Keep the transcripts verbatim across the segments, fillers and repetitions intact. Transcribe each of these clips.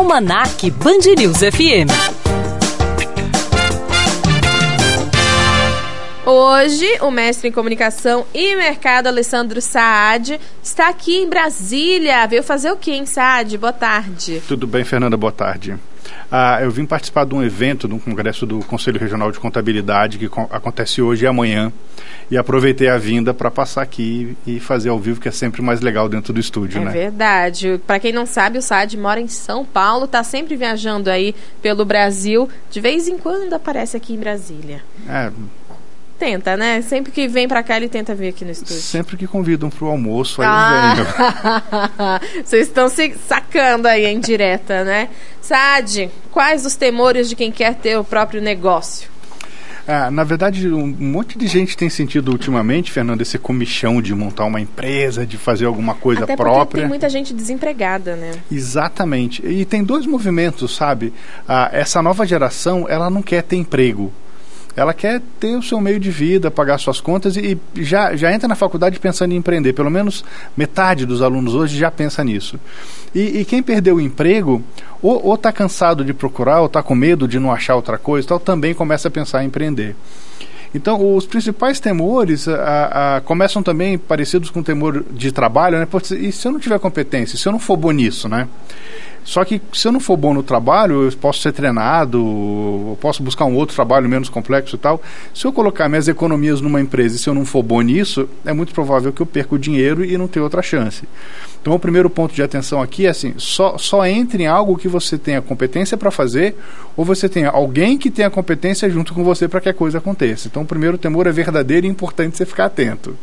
Almanac Band News F M. Hoje, o mestre em comunicação e mercado Alessandro Saad está aqui em Brasília. Veio fazer o quê, hein, Saad? Boa tarde. Tudo bem, Fernanda? Boa tarde. Ah, eu vim participar de um evento, de um congresso do Conselho Regional de Contabilidade, que co- acontece hoje e amanhã, e aproveitei a vinda para passar aqui e fazer ao vivo, que é sempre mais legal dentro do estúdio, é, né? É verdade. Para quem não sabe, o Saad mora em São Paulo, está sempre viajando aí pelo Brasil, de vez em quando ainda aparece aqui em Brasília. É... Tenta, né? Sempre que vem pra cá, ele tenta vir aqui no estúdio. Sempre que convidam pro almoço, aí ah. vem. Vocês estão se sacando aí, em direta, né? Saad, quais os temores de quem quer ter o próprio negócio? Ah, na verdade, um monte de gente tem sentido ultimamente, Fernanda, esse comichão de montar uma empresa, de fazer alguma coisa até própria. Até porque tem muita gente desempregada, né? Exatamente. E tem dois movimentos, sabe? Ah, essa nova geração, ela não quer ter emprego. Ela quer ter o seu meio de vida, pagar suas contas e, e já, já entra na faculdade pensando em empreender. Pelo menos metade dos alunos hoje já pensa nisso. E, e quem perdeu o emprego, ou está cansado de procurar, ou está com medo de não achar outra coisa, tal, também começa a pensar em empreender. Então, os principais temores a, a, começam também parecidos com o temor de trabalho, né? Pô, e se eu não tiver competência, se eu não for bom nisso, né? Só que se eu não for bom no trabalho, eu posso ser treinado, eu posso buscar um outro trabalho menos complexo e tal. Se eu colocar minhas economias numa empresa e se eu não for bom nisso, é muito provável que eu perca o dinheiro e não tenha outra chance. Então, o primeiro ponto de atenção aqui é assim, só, só entre em algo que você tenha competência para fazer ou você tenha alguém que tenha competência junto com você para que a coisa aconteça. Então, o primeiro temor é verdadeiro e é importante você ficar atento.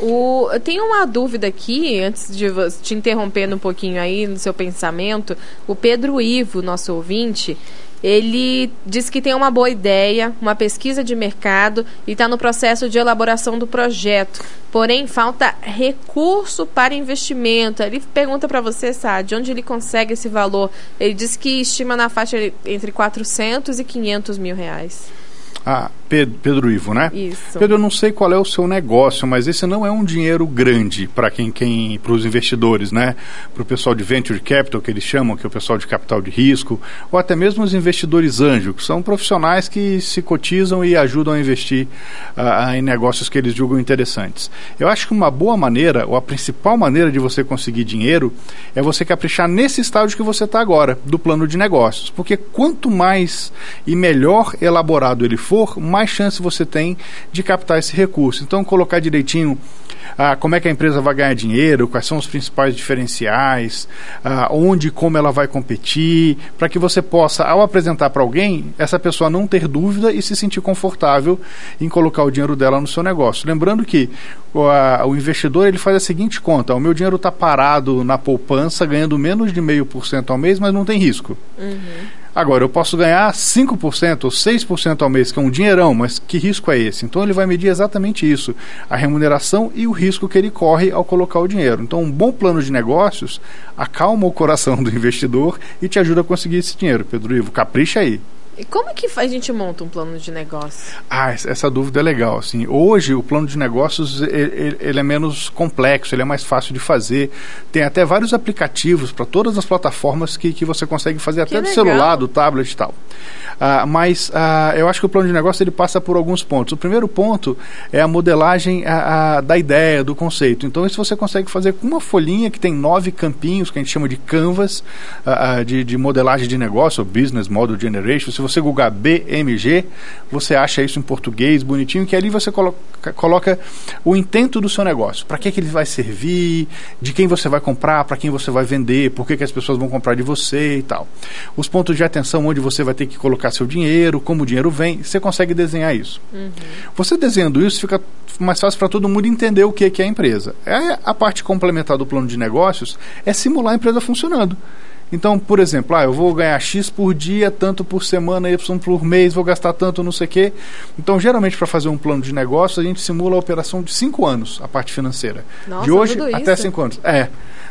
O, eu tenho uma dúvida aqui, antes de te interrompendo um pouquinho aí no seu pensamento. O Pedro Ivo, nosso ouvinte, ele diz que tem uma boa ideia, uma pesquisa de mercado e está no processo de elaboração do projeto. Porém, falta recurso para investimento. Ele pergunta para você, Saad, de onde ele consegue esse valor? Ele diz que estima na faixa entre quatrocentos e quinhentos mil reais. Ah, Pedro, Pedro Ivo, né? Isso. Pedro, eu não sei qual é o seu negócio, mas esse não é um dinheiro grande para quem, quem, para os investidores, né? Para o pessoal de venture capital, que eles chamam, que é o pessoal de capital de risco, ou até mesmo os investidores anjo, que são profissionais que se cotizam e ajudam a investir ah, em negócios que eles julgam interessantes. Eu acho que uma boa maneira, ou a principal maneira de você conseguir dinheiro, é você caprichar nesse estágio que você está agora, do plano de negócios. Porque quanto mais e melhor elaborado ele for, mais chance você tem de captar esse recurso. Então, colocar direitinho ah, como é que a empresa vai ganhar dinheiro, quais são os principais diferenciais, ah, onde e como ela vai competir, para que você possa, ao apresentar para alguém, essa pessoa não ter dúvida e se sentir confortável em colocar o dinheiro dela no seu negócio. Lembrando que o, a, o investidor ele faz a seguinte conta: o meu dinheiro está parado na poupança, ganhando menos de zero vírgula cinco por cento ao mês, mas não tem risco. Uhum. Agora, eu posso ganhar cinco por cento ou seis por cento ao mês, que é um dinheirão, mas que risco é esse? Então, ele vai medir exatamente isso, a remuneração e o risco que ele corre ao colocar o dinheiro. Então, um bom plano de negócios acalma o coração do investidor e te ajuda a conseguir esse dinheiro. Pedro Ivo, capricha aí. E como é que a gente monta um plano de negócio? Ah, essa dúvida é legal. Assim, hoje, o plano de negócios ele, ele é menos complexo, ele é mais fácil de fazer. Tem até vários aplicativos para todas as plataformas que, que você consegue fazer, que até legal. Do celular, do tablet e tal. Ah, mas ah, eu acho que o plano de negócio ele passa por alguns pontos. O primeiro ponto é a modelagem a, a, da ideia, do conceito. Então, isso você consegue fazer com uma folhinha que tem nove campinhos, que a gente chama de canvas, a, de, de modelagem de negócio, Business Model Generation. Se você googar B M G, você acha isso em português, bonitinho, que ali você coloca, coloca o intento do seu negócio. Para que, que ele vai servir, de quem você vai comprar, para quem você vai vender, por que, que as pessoas vão comprar de você e tal. Os pontos de atenção onde você vai ter que colocar seu dinheiro, como o dinheiro vem, você consegue desenhar isso. Uhum. Você desenhando isso, fica mais fácil para todo mundo entender o que, que é a empresa. É a parte complementar do plano de negócios é simular a empresa funcionando. Então, por exemplo, ah, eu vou ganhar X por dia, tanto por semana, Y por mês, vou gastar tanto, não sei o quê. Então, geralmente, para fazer um plano de negócio, a gente simula a operação de cinco anos, a parte financeira. Nossa, de hoje até cinco anos. É,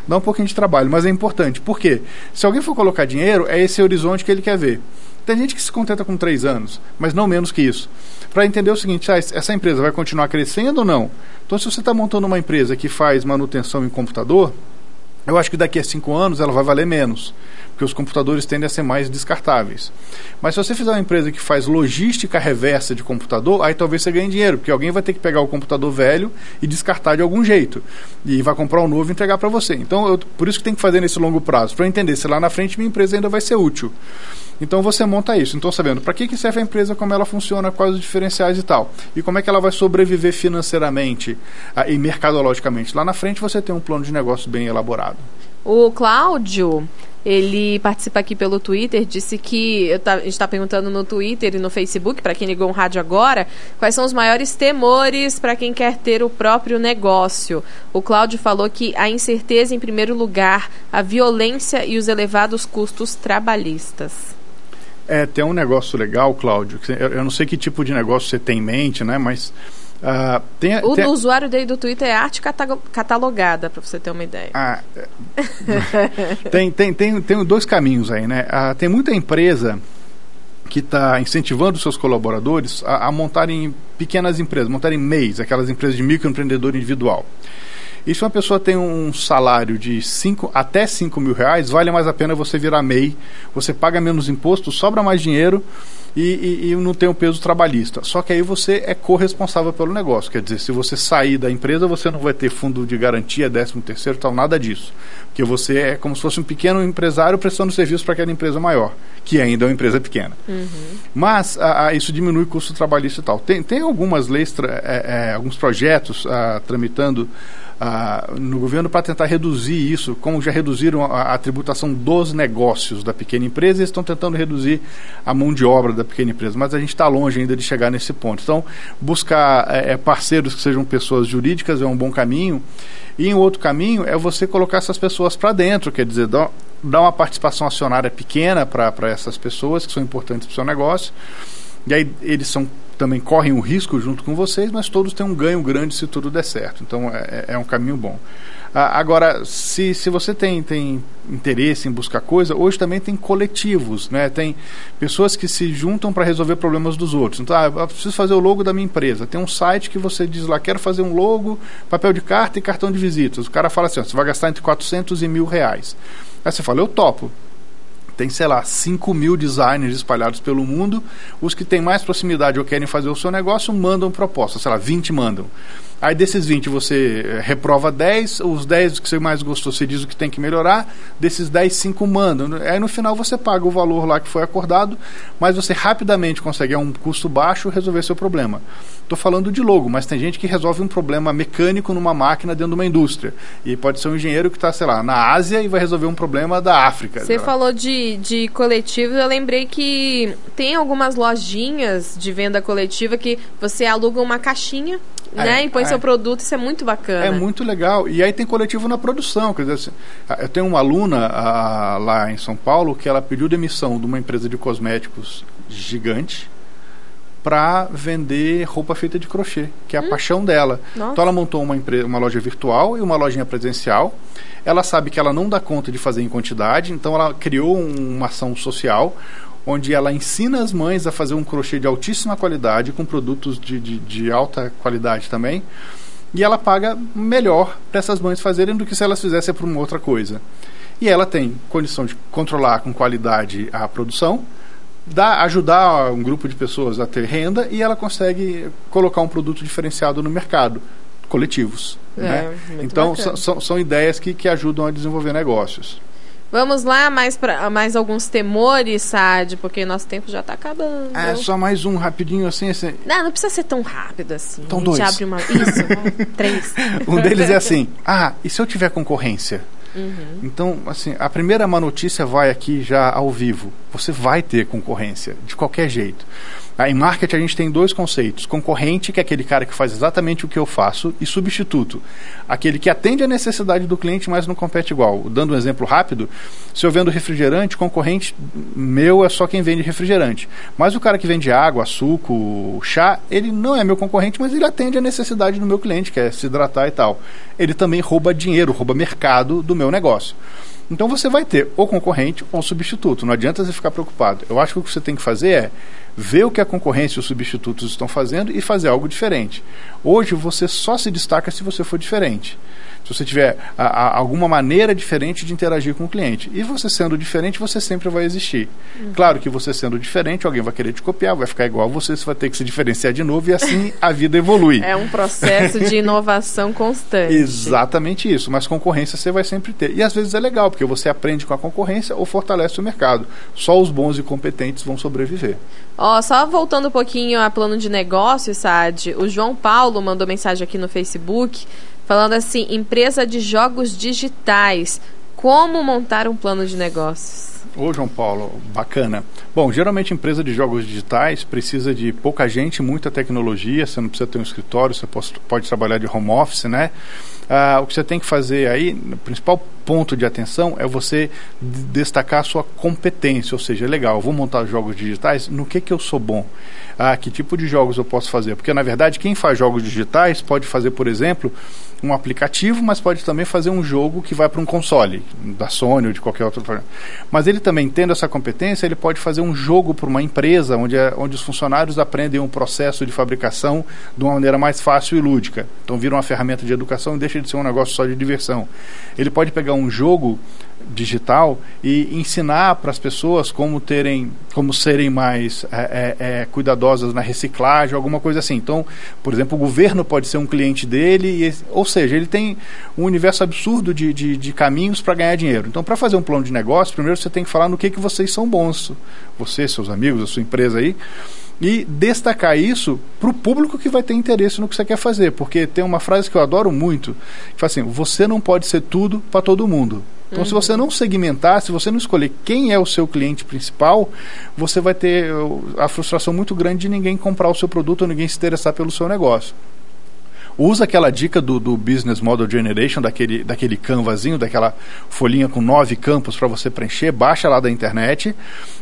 dá um pouquinho de trabalho, mas é importante. Por quê? Se alguém for colocar dinheiro, é esse horizonte que ele quer ver. Tem gente que se contenta com três anos, mas não menos que isso. Para entender o seguinte, ah, essa empresa vai continuar crescendo ou não? Então, se você está montando uma empresa que faz manutenção em computador... eu acho que daqui a cinco anos ela vai valer menos, porque os computadores tendem a ser mais descartáveis. Mas se você fizer uma empresa que faz logística reversa de computador, aí talvez você ganhe dinheiro, porque alguém vai ter que pegar o computador velho e descartar de algum jeito, e vai comprar um novo e entregar para você. Então, eu, por isso que tem que fazer nesse longo prazo, para entender se lá na frente minha empresa ainda vai ser útil. Então você monta isso, então sabendo para que, que serve a empresa, como ela funciona, quais os diferenciais e tal, e como é que ela vai sobreviver financeiramente ah, e mercadologicamente. Lá na frente você tem um plano de negócio bem elaborado. O Cláudio, ele participa aqui pelo Twitter, disse que, eu tá, a gente está perguntando no Twitter e no Facebook, para quem ligou um rádio agora, quais são os maiores temores para quem quer ter o próprio negócio. O Cláudio falou que a incerteza em primeiro lugar, a violência e os elevados custos trabalhistas. É, tem um negócio legal, Cláudio, que eu, eu não sei que tipo de negócio você tem em mente, né, mas... Uh, tem, o tem... do usuário dele do Twitter é arte catalogada, para você ter uma ideia. Ah, tem, tem, tem, tem dois caminhos aí, né? Uh, tem muita empresa que está incentivando seus colaboradores a, a montarem pequenas empresas, montarem M E Is, aquelas empresas de microempreendedor individual. E se uma pessoa tem um salário de cinco, até cinco mil reais, vale mais a pena você virar M E I, você paga menos imposto, sobra mais dinheiro e, e, e não tem o peso trabalhista. Só que aí você é corresponsável pelo negócio, quer dizer, se você sair da empresa, você não vai ter fundo de garantia, décimo terceiro, tal, nada disso. Porque você é como se fosse um pequeno empresário prestando serviço para aquela empresa maior, que ainda é uma empresa pequena. Uhum. Mas a, a, isso diminui o custo trabalhista e tal. Tem, tem algumas leis, tra, é, é, alguns projetos a, tramitando... Uh, no governo para tentar reduzir isso, como já reduziram a, a tributação dos negócios da pequena empresa, eles estão tentando reduzir a mão de obra da pequena empresa, mas a gente está longe ainda de chegar nesse ponto. Então, buscar é, parceiros que sejam pessoas jurídicas é um bom caminho, e um outro caminho é você colocar essas pessoas para dentro, quer dizer, dar, dar uma participação acionária pequena para essas pessoas que são importantes para o seu negócio, e aí eles são também correm um risco junto com vocês, mas todos têm um ganho grande se tudo der certo. Então, é, é um caminho bom. Ah, agora, se, se você tem, tem interesse em buscar coisa, hoje também tem coletivos, né? Tem pessoas que se juntam para resolver problemas dos outros. Então, ah, eu preciso fazer o logo da minha empresa. Tem um site que você diz lá, quero fazer um logo, papel de carta e cartão de visitas. O cara fala assim, ó, você vai gastar entre quatrocentos e mil reais. Aí você fala, eu topo. Tem, sei lá, cinco mil designers espalhados pelo mundo. Os que têm mais proximidade ou querem fazer o seu negócio mandam propostas, sei lá, vinte mandam. Aí desses vinte você reprova dez, os dez que você mais gostou você diz o que tem que melhorar, desses dez, cinco mandam. Aí no final você paga o valor lá que foi acordado, mas você rapidamente consegue a um custo baixo resolver seu problema. Estou falando de logo, mas tem gente que resolve um problema mecânico numa máquina dentro de uma indústria. E pode ser um engenheiro que está, sei lá, na Ásia e vai resolver um problema da África. Você falou de, de coletivo, eu lembrei que tem algumas lojinhas de venda coletiva que você aluga uma caixinha, é, né, e põe é, seu produto, isso é muito bacana. É muito legal. E aí tem coletivo na produção. Quer dizer, assim, eu tenho uma aluna a, lá em São Paulo que ela pediu demissão de uma empresa de cosméticos gigante, para vender roupa feita de crochê, que é a hum. paixão dela. Nossa. Então ela montou uma, empresa, uma loja virtual e uma lojinha presencial. Ela sabe que ela não dá conta de fazer em quantidade, então ela criou um, uma ação social onde ela ensina as mães a fazer um crochê de altíssima qualidade, com produtos de, de, de alta qualidade também. E ela paga melhor para essas mães fazerem do que se elas fizessem por uma outra coisa. E ela tem condição de controlar com qualidade a produção, Dá, ajudar um grupo de pessoas a ter renda, e ela consegue colocar um produto diferenciado no mercado. Coletivos. É, né? Então, são, são ideias que, que ajudam a desenvolver negócios. Vamos lá, mais, pra, mais alguns temores, Saad, porque nosso tempo já está acabando. É, só mais um rapidinho assim, assim. Não, não precisa ser tão rápido assim. Então, dois. A gente abre uma... Isso, três. Um deles é assim, ah, e se eu tiver concorrência? Uhum. Então, assim, a primeira má notícia vai aqui já ao vivo. Você vai ter concorrência, de qualquer jeito. Em marketing a gente tem dois conceitos: concorrente, que é aquele cara que faz exatamente o que eu faço, e substituto, aquele que atende a necessidade do cliente, mas não compete igual. Dando um exemplo rápido, se eu vendo refrigerante, concorrente meu é só quem vende refrigerante, mas o cara que vende água, suco, chá, ele não é meu concorrente, mas ele atende a necessidade do meu cliente, que é se hidratar e tal. Ele também rouba dinheiro, rouba mercado do meu negócio. Então você vai ter ou concorrente ou substituto. Não adianta você ficar preocupado. Eu acho que o que você tem que fazer é ver o que a concorrência e os substitutos estão fazendo e fazer algo diferente. Hoje você só se destaca se você for diferente. se você tiver a, a, alguma maneira diferente de interagir com o cliente. E você sendo diferente, você sempre vai existir. Uhum. Claro que você sendo diferente, alguém vai querer te copiar, vai ficar igual a você, você vai ter que se diferenciar de novo e assim a vida evolui. É um processo de inovação constante. Exatamente isso, mas concorrência você vai sempre ter. E às vezes é legal, porque você aprende com a concorrência ou fortalece o mercado. Só os bons e competentes vão sobreviver. Ó, oh, só voltando um pouquinho a plano de negócio, Saad, o João Paulo mandou mensagem aqui no Facebook, falando assim, empresa de jogos digitais, como montar um plano de negócios? Ô João Paulo, bacana. Bom, geralmente empresa de jogos digitais precisa de pouca gente, muita tecnologia, você não precisa ter um escritório, você pode trabalhar de home office, né? Ah, o que você tem que fazer aí, o principal ponto de atenção é você destacar a sua competência, ou seja, legal, eu vou montar jogos digitais, no que que eu sou bom? Ah, que tipo de jogos eu posso fazer? Porque, na verdade, quem faz jogos digitais pode fazer, por exemplo, um aplicativo, mas pode também fazer um jogo que vai para um console, da Sony ou de qualquer outro. Mas ele também, tendo essa competência, ele pode fazer um jogo para uma empresa, onde, é, onde os funcionários aprendem um processo de fabricação de uma maneira mais fácil e lúdica. Então, vira uma ferramenta de educação e deixa de ser um negócio só de diversão. Ele pode pegar um jogo digital e ensinar para as pessoas como terem, como serem mais é, é, cuidadosas na reciclagem, alguma coisa assim. Então, por exemplo, o governo pode ser um cliente dele, e, ou seja, ele tem um universo absurdo de, de, de caminhos para ganhar dinheiro. Então, para fazer um plano de negócio, primeiro você tem que falar no que, que vocês são bons, você, seus amigos, a sua empresa aí, e destacar isso para o público que vai ter interesse no que você quer fazer, porque tem uma frase que eu adoro muito, que fala assim, você não pode ser tudo para todo mundo. Então, uhum. se você não segmentar, se você não escolher quem é o seu cliente principal, você vai ter a frustração muito grande de ninguém comprar o seu produto ou ninguém se interessar pelo seu negócio. Usa aquela dica do, do Business Model Generation, daquele, daquele canvazinho, daquela folhinha com nove campos para você preencher, baixa lá da internet,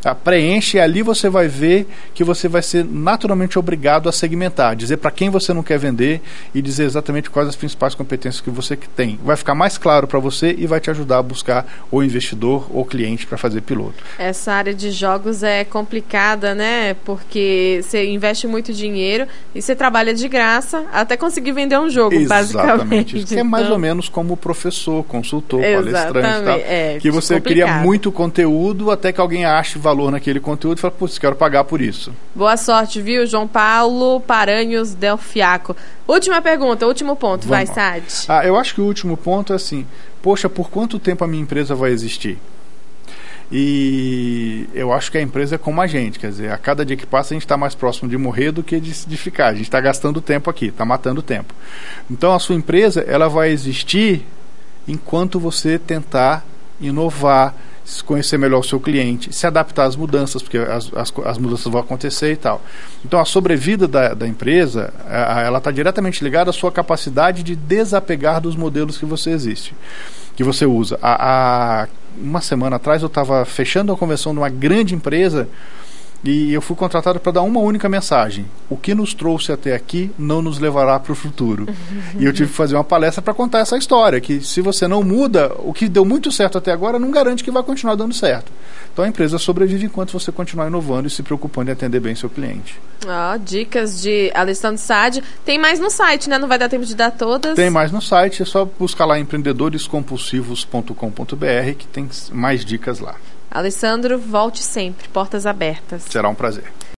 a, preenche e ali você vai ver que você vai ser naturalmente obrigado a segmentar, dizer para quem você não quer vender e dizer exatamente quais as principais competências que você tem. Vai ficar mais claro para você e vai te ajudar a buscar o investidor ou cliente para fazer piloto. Essa área de jogos é complicada, né? Porque você investe muito dinheiro e você trabalha de graça até conseguir vender um jogo, exatamente, basicamente. Isso é mais então... ou menos como professor, consultor, exatamente, palestrante e tal, é, que você complicado. Cria muito conteúdo até que alguém ache valor naquele conteúdo e fala, putz, quero pagar por isso. Boa sorte, viu, João Paulo Paranhos Del Fiaco. Última pergunta, último ponto, Vamos vai, Saad. Ah, eu acho que o último ponto é assim, poxa, por quanto tempo a minha empresa vai existir? E eu acho que a empresa é como a gente, quer dizer, a cada dia que passa a gente está mais próximo de morrer do que de, de ficar. A gente está gastando tempo aqui, está matando tempo. Então a sua empresa ela vai existir enquanto você tentar inovar, conhecer melhor o seu cliente, se adaptar às mudanças, porque as, as, as mudanças vão acontecer e tal. Então a sobrevida da, da empresa, a, a, ela está diretamente ligada à sua capacidade de desapegar dos modelos que você existe, que você usa. A, a, uma semana atrás eu estava fechando a convenção de uma grande empresa e eu fui contratado para dar uma única mensagem. O que nos trouxe até aqui não nos levará para o futuro. E eu tive que fazer uma palestra para contar essa história, que se você não muda, o que deu muito certo até agora não garante que vai continuar dando certo. Então a empresa sobrevive enquanto você continuar inovando e se preocupando em atender bem seu cliente. Ah, dicas de Alessandro Saad. Tem mais no site, né? Não vai dar tempo de dar todas. Tem mais no site, é só buscar lá empreendedores compulsivos ponto com ponto br que tem mais dicas lá. Alessandro, volte sempre, portas abertas. Será um prazer.